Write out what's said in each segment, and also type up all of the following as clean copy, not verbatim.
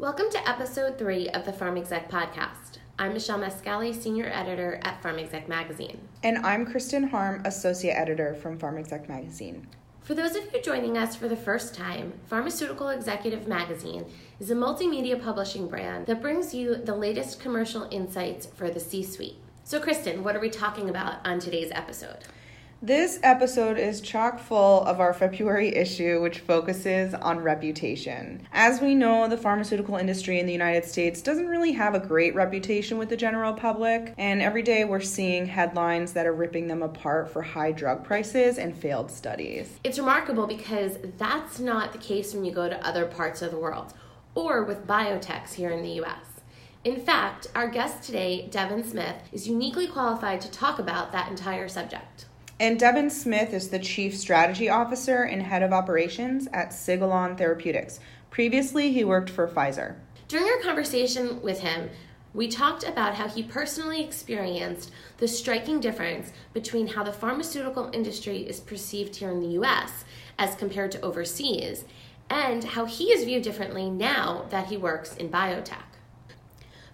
Welcome to episode 3 of the Pharm Exec podcast. I'm Michelle Mascali, senior editor at Pharm Exec Magazine. And I'm Kristen Harm, associate editor from Pharm Exec Magazine. For those of you joining us for the first time, Pharmaceutical Executive Magazine is a multimedia publishing brand that brings you the latest commercial insights for the C-suite. So Kristen, what are we talking about on today's episode? This episode is chock full of our February issue, which focuses on reputation. As we know, the pharmaceutical industry in the United States doesn't really have a great reputation with the general public, and every day we're seeing headlines that are ripping them apart for high drug prices and failed studies. It's remarkable because that's not the case when you go to other parts of the world, or with biotechs here in the U.S. In fact, our guest today, Devin Smith, is uniquely qualified to talk about that entire subject. And Devin Smith is the Chief Strategy Officer and Head of Operations at Sigilon Therapeutics. Previously, he worked for Pfizer. During our conversation with him, we talked about how he personally experienced the striking difference between how the pharmaceutical industry is perceived here in the U.S. as compared to overseas, and how he is viewed differently now that he works in biotech.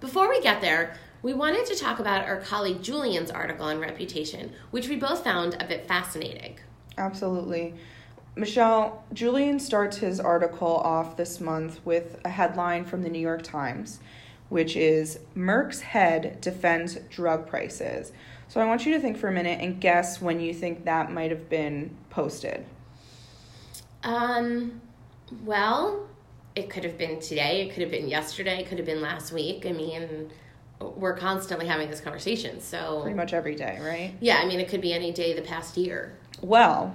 Before we get there, we wanted to talk about our colleague Julian's article on reputation, which we both found a bit fascinating. Absolutely. Michelle, Julian starts his article off this month with a headline from the New York Times, which is, Merck's head defends drug prices. So I want you to think for a minute and guess when you think that might have been posted. Well, it could have been today, it could have been yesterday, it could have been last week. I mean, we're constantly having this conversation, so pretty much every day, right? Yeah, I mean, it could be any day the past year. Well,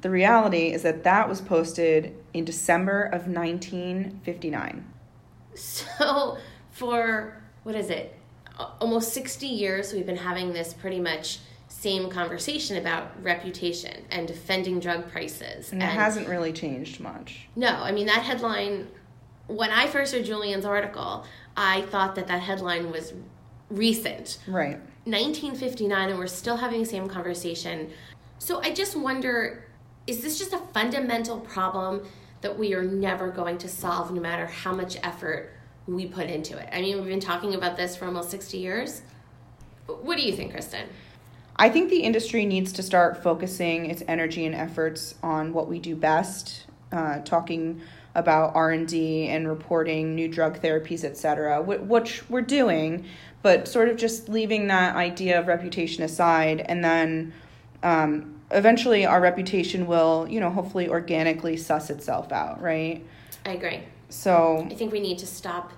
the reality is that that was posted in December of 1959. So for, what is it, almost 60 years, we've been having this pretty much same conversation about reputation and defending drug prices. And it hasn't really changed much. No, I mean, that headline, when I first read Julian's article, I thought that headline was recent. Right. 1959, and we're still having the same conversation. So I just wonder, is this just a fundamental problem that we are never going to solve no matter how much effort we put into it? I mean, we've been talking about this for almost 60 years. What do you think, Kristen? I think the industry needs to start focusing its energy and efforts on what we do best, talking about R&D and reporting new drug therapies, et cetera, which we're doing, but sort of just leaving that idea of reputation aside. And then eventually our reputation will, hopefully organically suss itself out, right? I agree. So I think we need to stop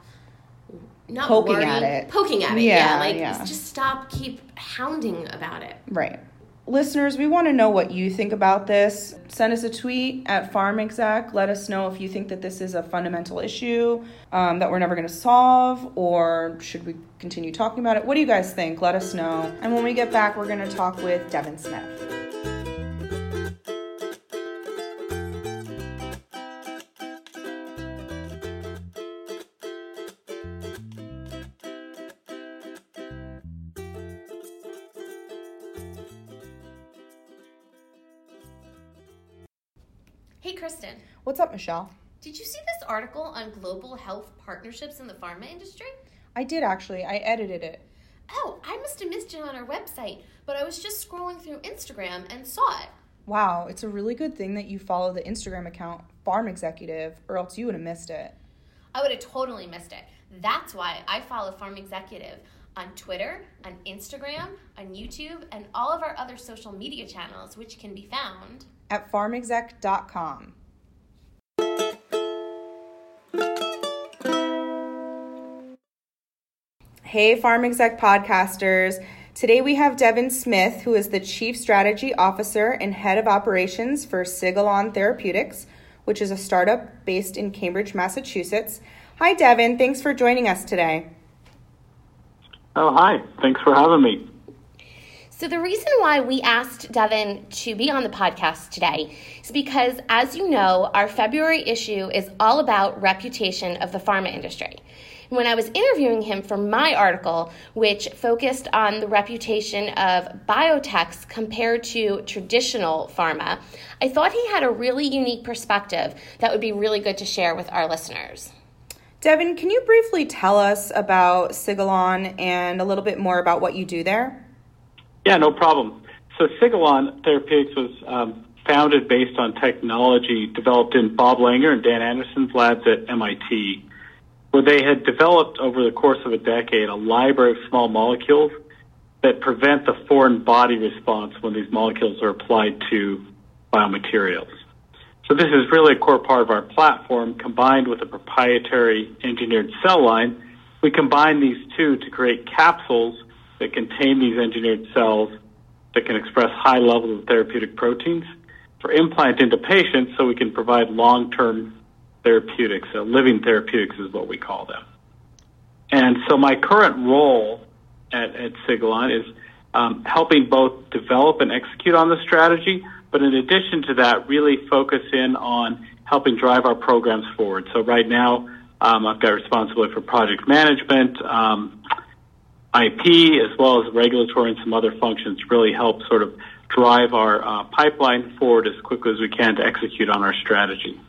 poking at it. Yeah. Just keep hounding about it. Right. Listeners, we want to know what you think about this. Send us a tweet at PharmExec. Let us know if you think that this is a fundamental issue that we're never going to solve, or should we continue talking about it? What do you guys think? Let us know. And when we get back, we're going to talk with Devin Smith. Hey, Kristen. What's up, Michelle? Did you see this article on global health partnerships in the pharma industry? I did, actually. I edited it. Oh, I must have missed it on our website, but I was just scrolling through Instagram and saw it. Wow, it's a really good thing that you follow the Instagram account Pharm Executive, or else you would have missed it. I would have totally missed it. That's why I follow Pharm Executive on Twitter, on Instagram, on YouTube, and all of our other social media channels, which can be found at pharmexec.com. Hey, Pharm Exec podcasters. Today we have Devin Smith, who is the Chief Strategy Officer and Head of Operations for Sigilon Therapeutics, which is a startup based in Cambridge, Massachusetts. Hi, Devin. Thanks for joining us today. Oh, hi. Thanks for having me. So the reason why we asked Devin to be on the podcast today is because, as you know, our February issue is all about reputation of the pharma industry. When I was interviewing him for my article, which focused on the reputation of biotechs compared to traditional pharma, I thought he had a really unique perspective that would be really good to share with our listeners. Devin, can you briefly tell us about Sigilon and a little bit more about what you do there? Yeah, no problem. So Sigilon Therapeutics was founded based on technology developed in Bob Langer and Dan Anderson's labs at MIT, where they had developed over the course of a decade a library of small molecules that prevent the foreign body response when these molecules are applied to biomaterials. So this is really a core part of our platform. Combined with a proprietary engineered cell line, we combine these two to create capsules that contain these engineered cells that can express high levels of therapeutic proteins for implant into patients so we can provide long-term therapeutics. Living therapeutics is what we call them. And so my current role at Sigilon is helping both develop and execute on the strategy, but in addition to that, really focus in on helping drive our programs forward. So right now, I've got responsibility for project management, IP, as well as regulatory and some other functions to really help sort of drive our pipeline forward as quickly as we can to execute on our strategy.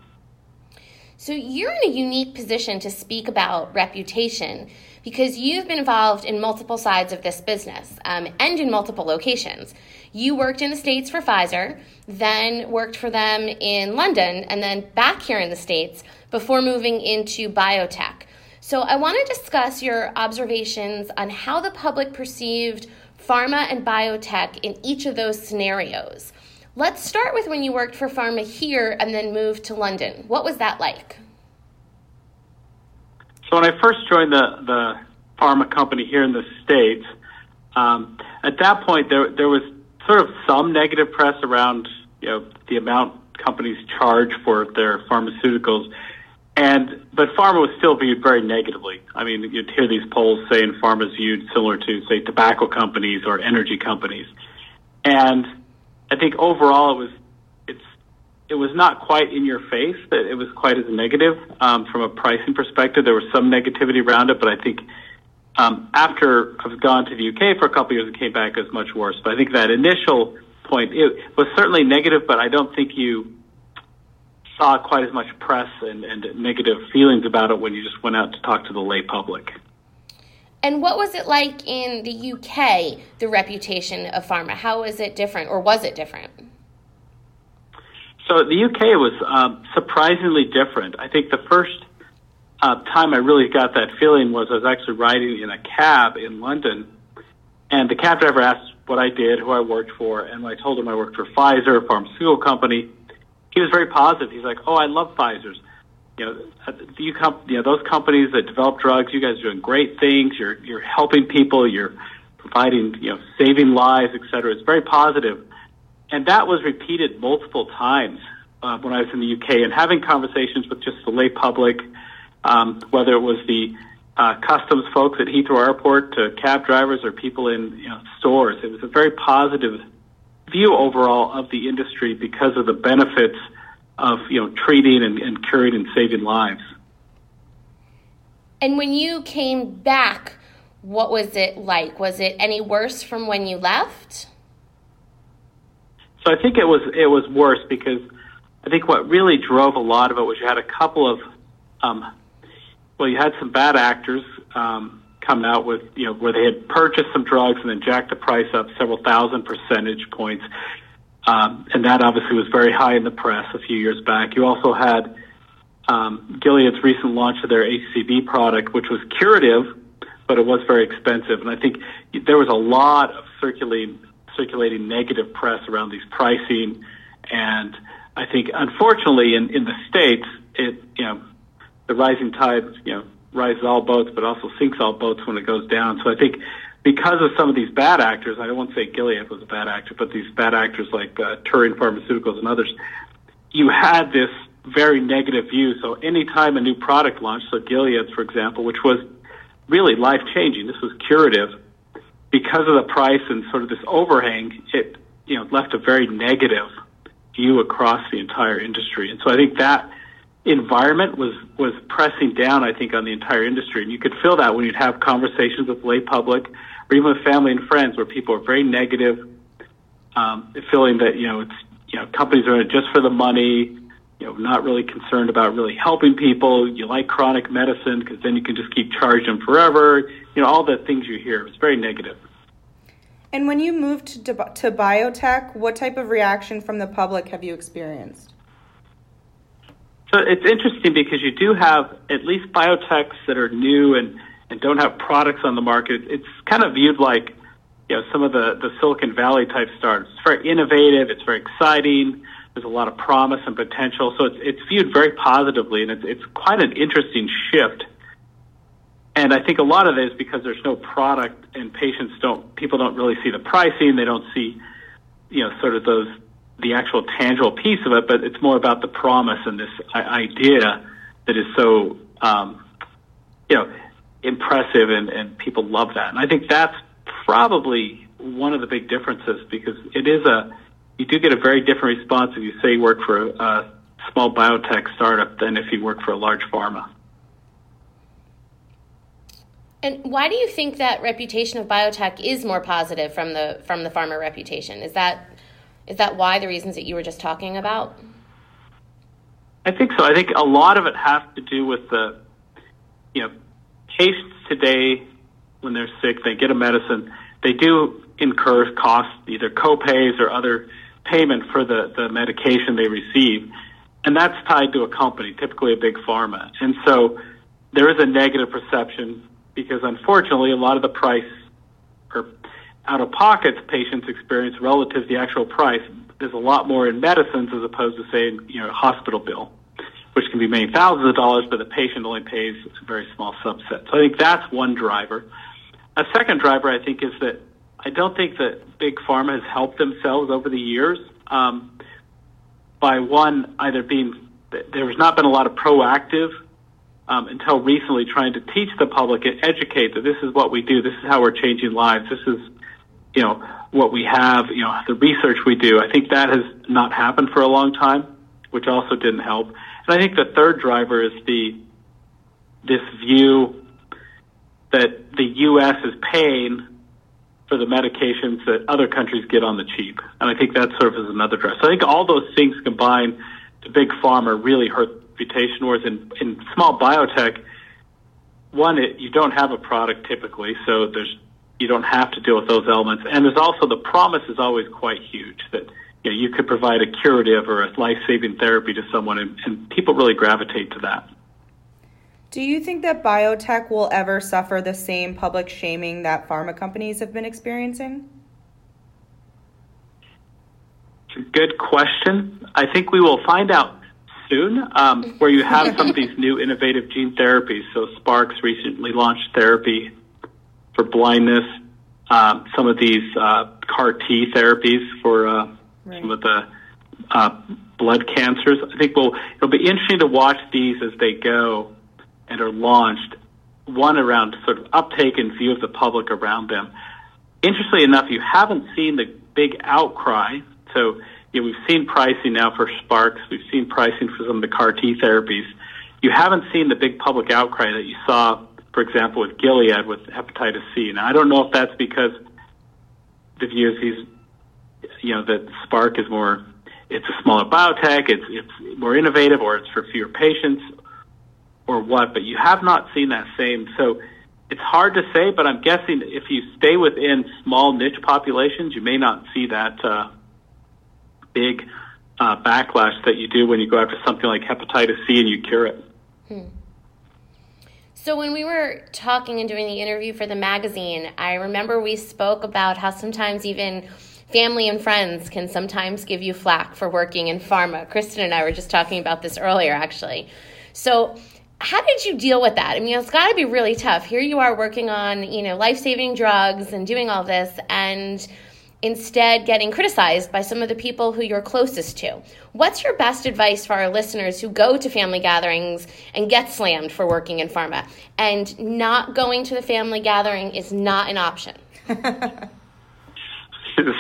So you're in a unique position to speak about reputation because you've been involved in multiple sides of this business and in multiple locations. You worked in the States for Pfizer, then worked for them in London, and then back here in the States before moving into biotech. So I want to discuss your observations on how the public perceived pharma and biotech in each of those scenarios. Let's start with when you worked for pharma here and then moved to London. What was that like? So when I first joined the pharma company here in the States, at that point there was sort of some negative press around the amount companies charge for their pharmaceuticals, but pharma was still viewed very negatively. I mean, you'd hear these polls saying pharma's viewed similar to, say, tobacco companies or energy companies, and I think overall it was not quite in your face that it was quite as negative from a pricing perspective. There was some negativity around it, but I think after I've gone to the UK for a couple of years, it came back as much worse. But I think that initial point, it was certainly negative, but I don't think you saw quite as much press and negative feelings about it when you just went out to talk to the lay public. And what was it like in the UK, the reputation of pharma? How is it different, or was it different? So the UK was surprisingly different. I think the first time I really got that feeling was I was actually riding in a cab in London, and the cab driver asked what I did, who I worked for, and when I told him I worked for Pfizer, a pharmaceutical company, he was very positive. He's like, "Oh, I love Pfizer's. Those companies that develop drugs, you guys are doing great things. You're helping people. You're providing, saving lives, et cetera." It's very positive. And that was repeated multiple times when I was in the UK, and having conversations with just the lay public, whether it was the customs folks at Heathrow Airport to cab drivers or people in stores. It was a very positive view overall of the industry because of the benefits of treating and curing and saving lives. And when you came back, what was it like? Was it any worse from when you left? So I think it was worse because I think what really drove a lot of it was you had a couple of you had some bad actors come out with where they had purchased some drugs and then jacked the price up several thousand percentage points. And that obviously was very high in the press a few years back. You also had Gilead's recent launch of their HCV product, which was curative, but it was very expensive. And I think there was a lot of circulating negative press around these pricing. And I think, unfortunately, in the States, the rising tide rises all boats, but also sinks all boats when it goes down. So I think because of some of these bad actors, I won't say Gilead was a bad actor, but these bad actors like Turing Pharmaceuticals and others, you had this very negative view. So anytime a new product launched, so Gilead's, for example, which was really life-changing, this was curative, because of the price and sort of this overhang, it left a very negative view across the entire industry. And so I think that environment was pressing down, I think, on the entire industry. And you could feel that when you'd have conversations with lay public or even with family and friends where people are very negative, feeling that companies are in it just for the money, not really concerned about really helping people. You like chronic medicine because then you can just keep charging forever. All the things you hear. It's very negative. And when you moved to biotech, what type of reaction from the public have you experienced? So it's interesting because you do have at least biotechs that are new and don't have products on the market. It's kind of viewed like, some of the Silicon Valley type startups. It's very innovative. It's very exciting. There's a lot of promise and potential. So it's viewed very positively, and it's quite an interesting shift. And I think a lot of it is because there's no product, and people don't really see the pricing. They don't see, sort of the actual tangible piece of it, but it's more about the promise and this idea that is so, impressive, and people love that. And I think that's probably one of the big differences, because you do get a very different response if you say you work for a small biotech startup than if you work for a large pharma. And why do you think that reputation of biotech is more positive from the pharma reputation? Is that why the reasons that you were just talking about? I think so. I think a lot of it has to do with the, patients today, when they're sick, they get a medicine. They do incur costs, either co-pays or other payment for the medication they receive. And that's tied to a company, typically a big pharma. And so there is a negative perception because, unfortunately, a lot of the price or out-of-pockets patients experience relative to the actual price. There's a lot more in medicines as opposed to, say, a hospital bill, which can be many thousands of dollars, but the patient only pays a very small subset. So I think that's one driver. A second driver, I think, is that I don't think that big pharma has helped themselves over the years by there has not been a lot of proactive until recently trying to teach the public and educate that this is what we do, this is how we're changing lives, this is, what we have, the research we do. I think that has not happened for a long time, which also didn't help. And I think the third driver is this view that the U.S. is paying for the medications that other countries get on the cheap. And I think that serves as another driver. So I think all those things combined to big pharma really hurt reputation, whereas in small biotech, you don't have a product typically, so you don't have to deal with those elements. And there's also the promise is always quite huge that you could provide a curative or a life-saving therapy to someone, and people really gravitate to that. Do you think that biotech will ever suffer the same public shaming that pharma companies have been experiencing? It's a good question. I think we will find out soon, where you have some of these new innovative gene therapies. So Spark's recently launched therapy for blindness, some of these CAR-T therapies for some of the blood cancers. I think it'll be interesting to watch these as they go and are launched, one around sort of uptake and view of the public around them. Interestingly enough, you haven't seen the big outcry. So we've seen pricing now for Sparks. We've seen pricing for some of the CAR-T therapies. You haven't seen the big public outcry that you saw, for example, with Gilead with hepatitis C. Now, I don't know if that's because the view is that Spark is more, it's a smaller biotech, it's more innovative, or it's for fewer patients or what, but you have not seen that same. So it's hard to say, but I'm guessing if you stay within small niche populations, you may not see that big backlash that you do when you go after something like hepatitis C and you cure it. So when we were talking and doing the interview for the magazine, I remember we spoke about how sometimes even family and friends can sometimes give you flack for working in pharma. Kristen and I were just talking about this earlier, actually. So how did you deal with that? I mean, it's got to be really tough. Here you are working on, life-saving drugs and doing all this, and instead getting criticized by some of the people who you're closest to. What's your best advice for our listeners who go to family gatherings and get slammed for working in pharma? And not going to the family gathering is not an option.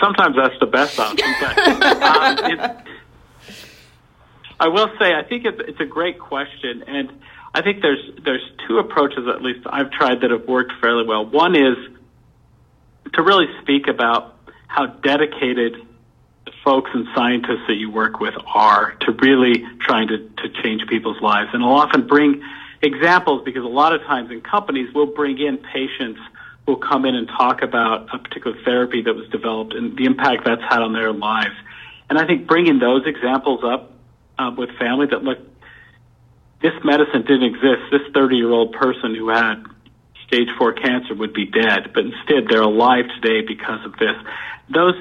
Sometimes that's the best option. But, I will say, I think it's a great question, and I think there's two approaches, at least I've tried, that have worked fairly well. One is to really speak about how dedicated the folks and scientists that you work with are to really trying to change people's lives. And I'll often bring examples because a lot of times in companies we'll bring in patients who'll come in and talk about a particular therapy that was developed and the impact that's had on their lives. And I think bringing those examples up with family that, look, this medicine didn't exist. This 30-year-old person who had stage 4 cancer would be dead, but instead they're alive today because of this. Those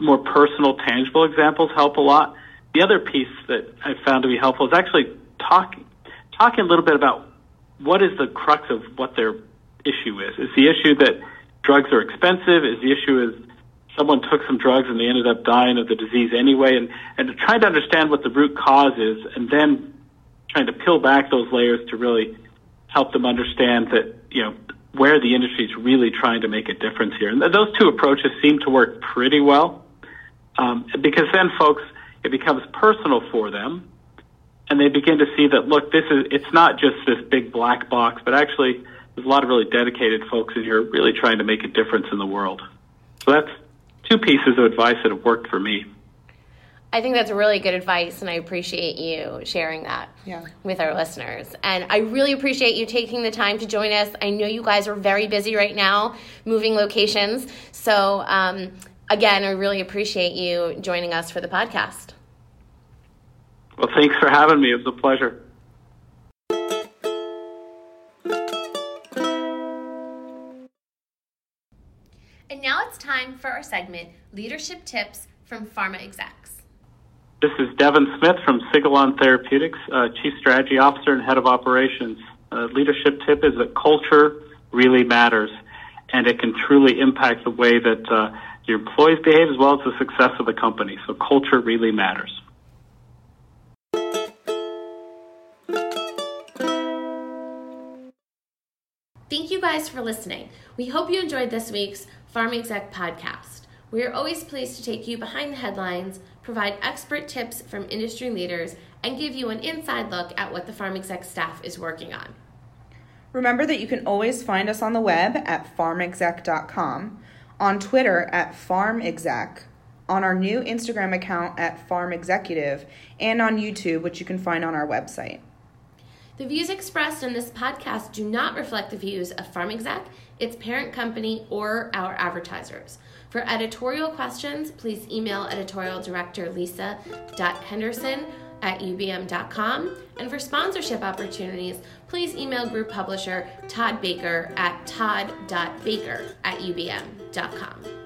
more personal, tangible examples help a lot. The other piece that I found to be helpful is actually talking a little bit about what is the crux of what their issue is. Is the issue that drugs are expensive? Is the issue is someone took some drugs and they ended up dying of the disease anyway? And trying to understand what the root cause is and then trying to peel back those layers to really help them understand that, you know, where the industry is really trying to make a difference here. And those two approaches seem to work pretty well because then folks, it becomes personal for them and they begin to see that, look, it's not just this big black box, but actually there's a lot of really dedicated folks in here really trying to make a difference in the world. So that's two pieces of advice that have worked for me. I think that's really good advice, and I appreciate you sharing that with our listeners. And I really appreciate you taking the time to join us. I know you guys are very busy right now, moving locations. So, again, I really appreciate you joining us for the podcast. Well, thanks for having me. It was a pleasure. And now it's time for our segment, Leadership Tips from Pharma Execs. This is Devin Smith from Sigilon Therapeutics, Chief Strategy Officer and Head of Operations. Leadership tip is that culture really matters, and it can truly impact the way that your employees behave as well as the success of the company. So culture really matters. Thank you guys for listening. We hope you enjoyed this week's Pharma Exec podcast. We are always pleased to take you behind the headlines, provide expert tips from industry leaders, and give you an inside look at what the Pharma Exec staff is working on. Remember that you can always find us on the web at pharmexec.com, on Twitter at pharmexec, on our new Instagram account at pharmexecutive, and on YouTube, which you can find on our website. The views expressed in this podcast do not reflect the views of Pharma Exec, its parent company, or our advertisers. For editorial questions, please email editorial director lisa.henderson@ubm.com. And for sponsorship opportunities, please email group publisher Todd Baker at todd.baker@ubm.com.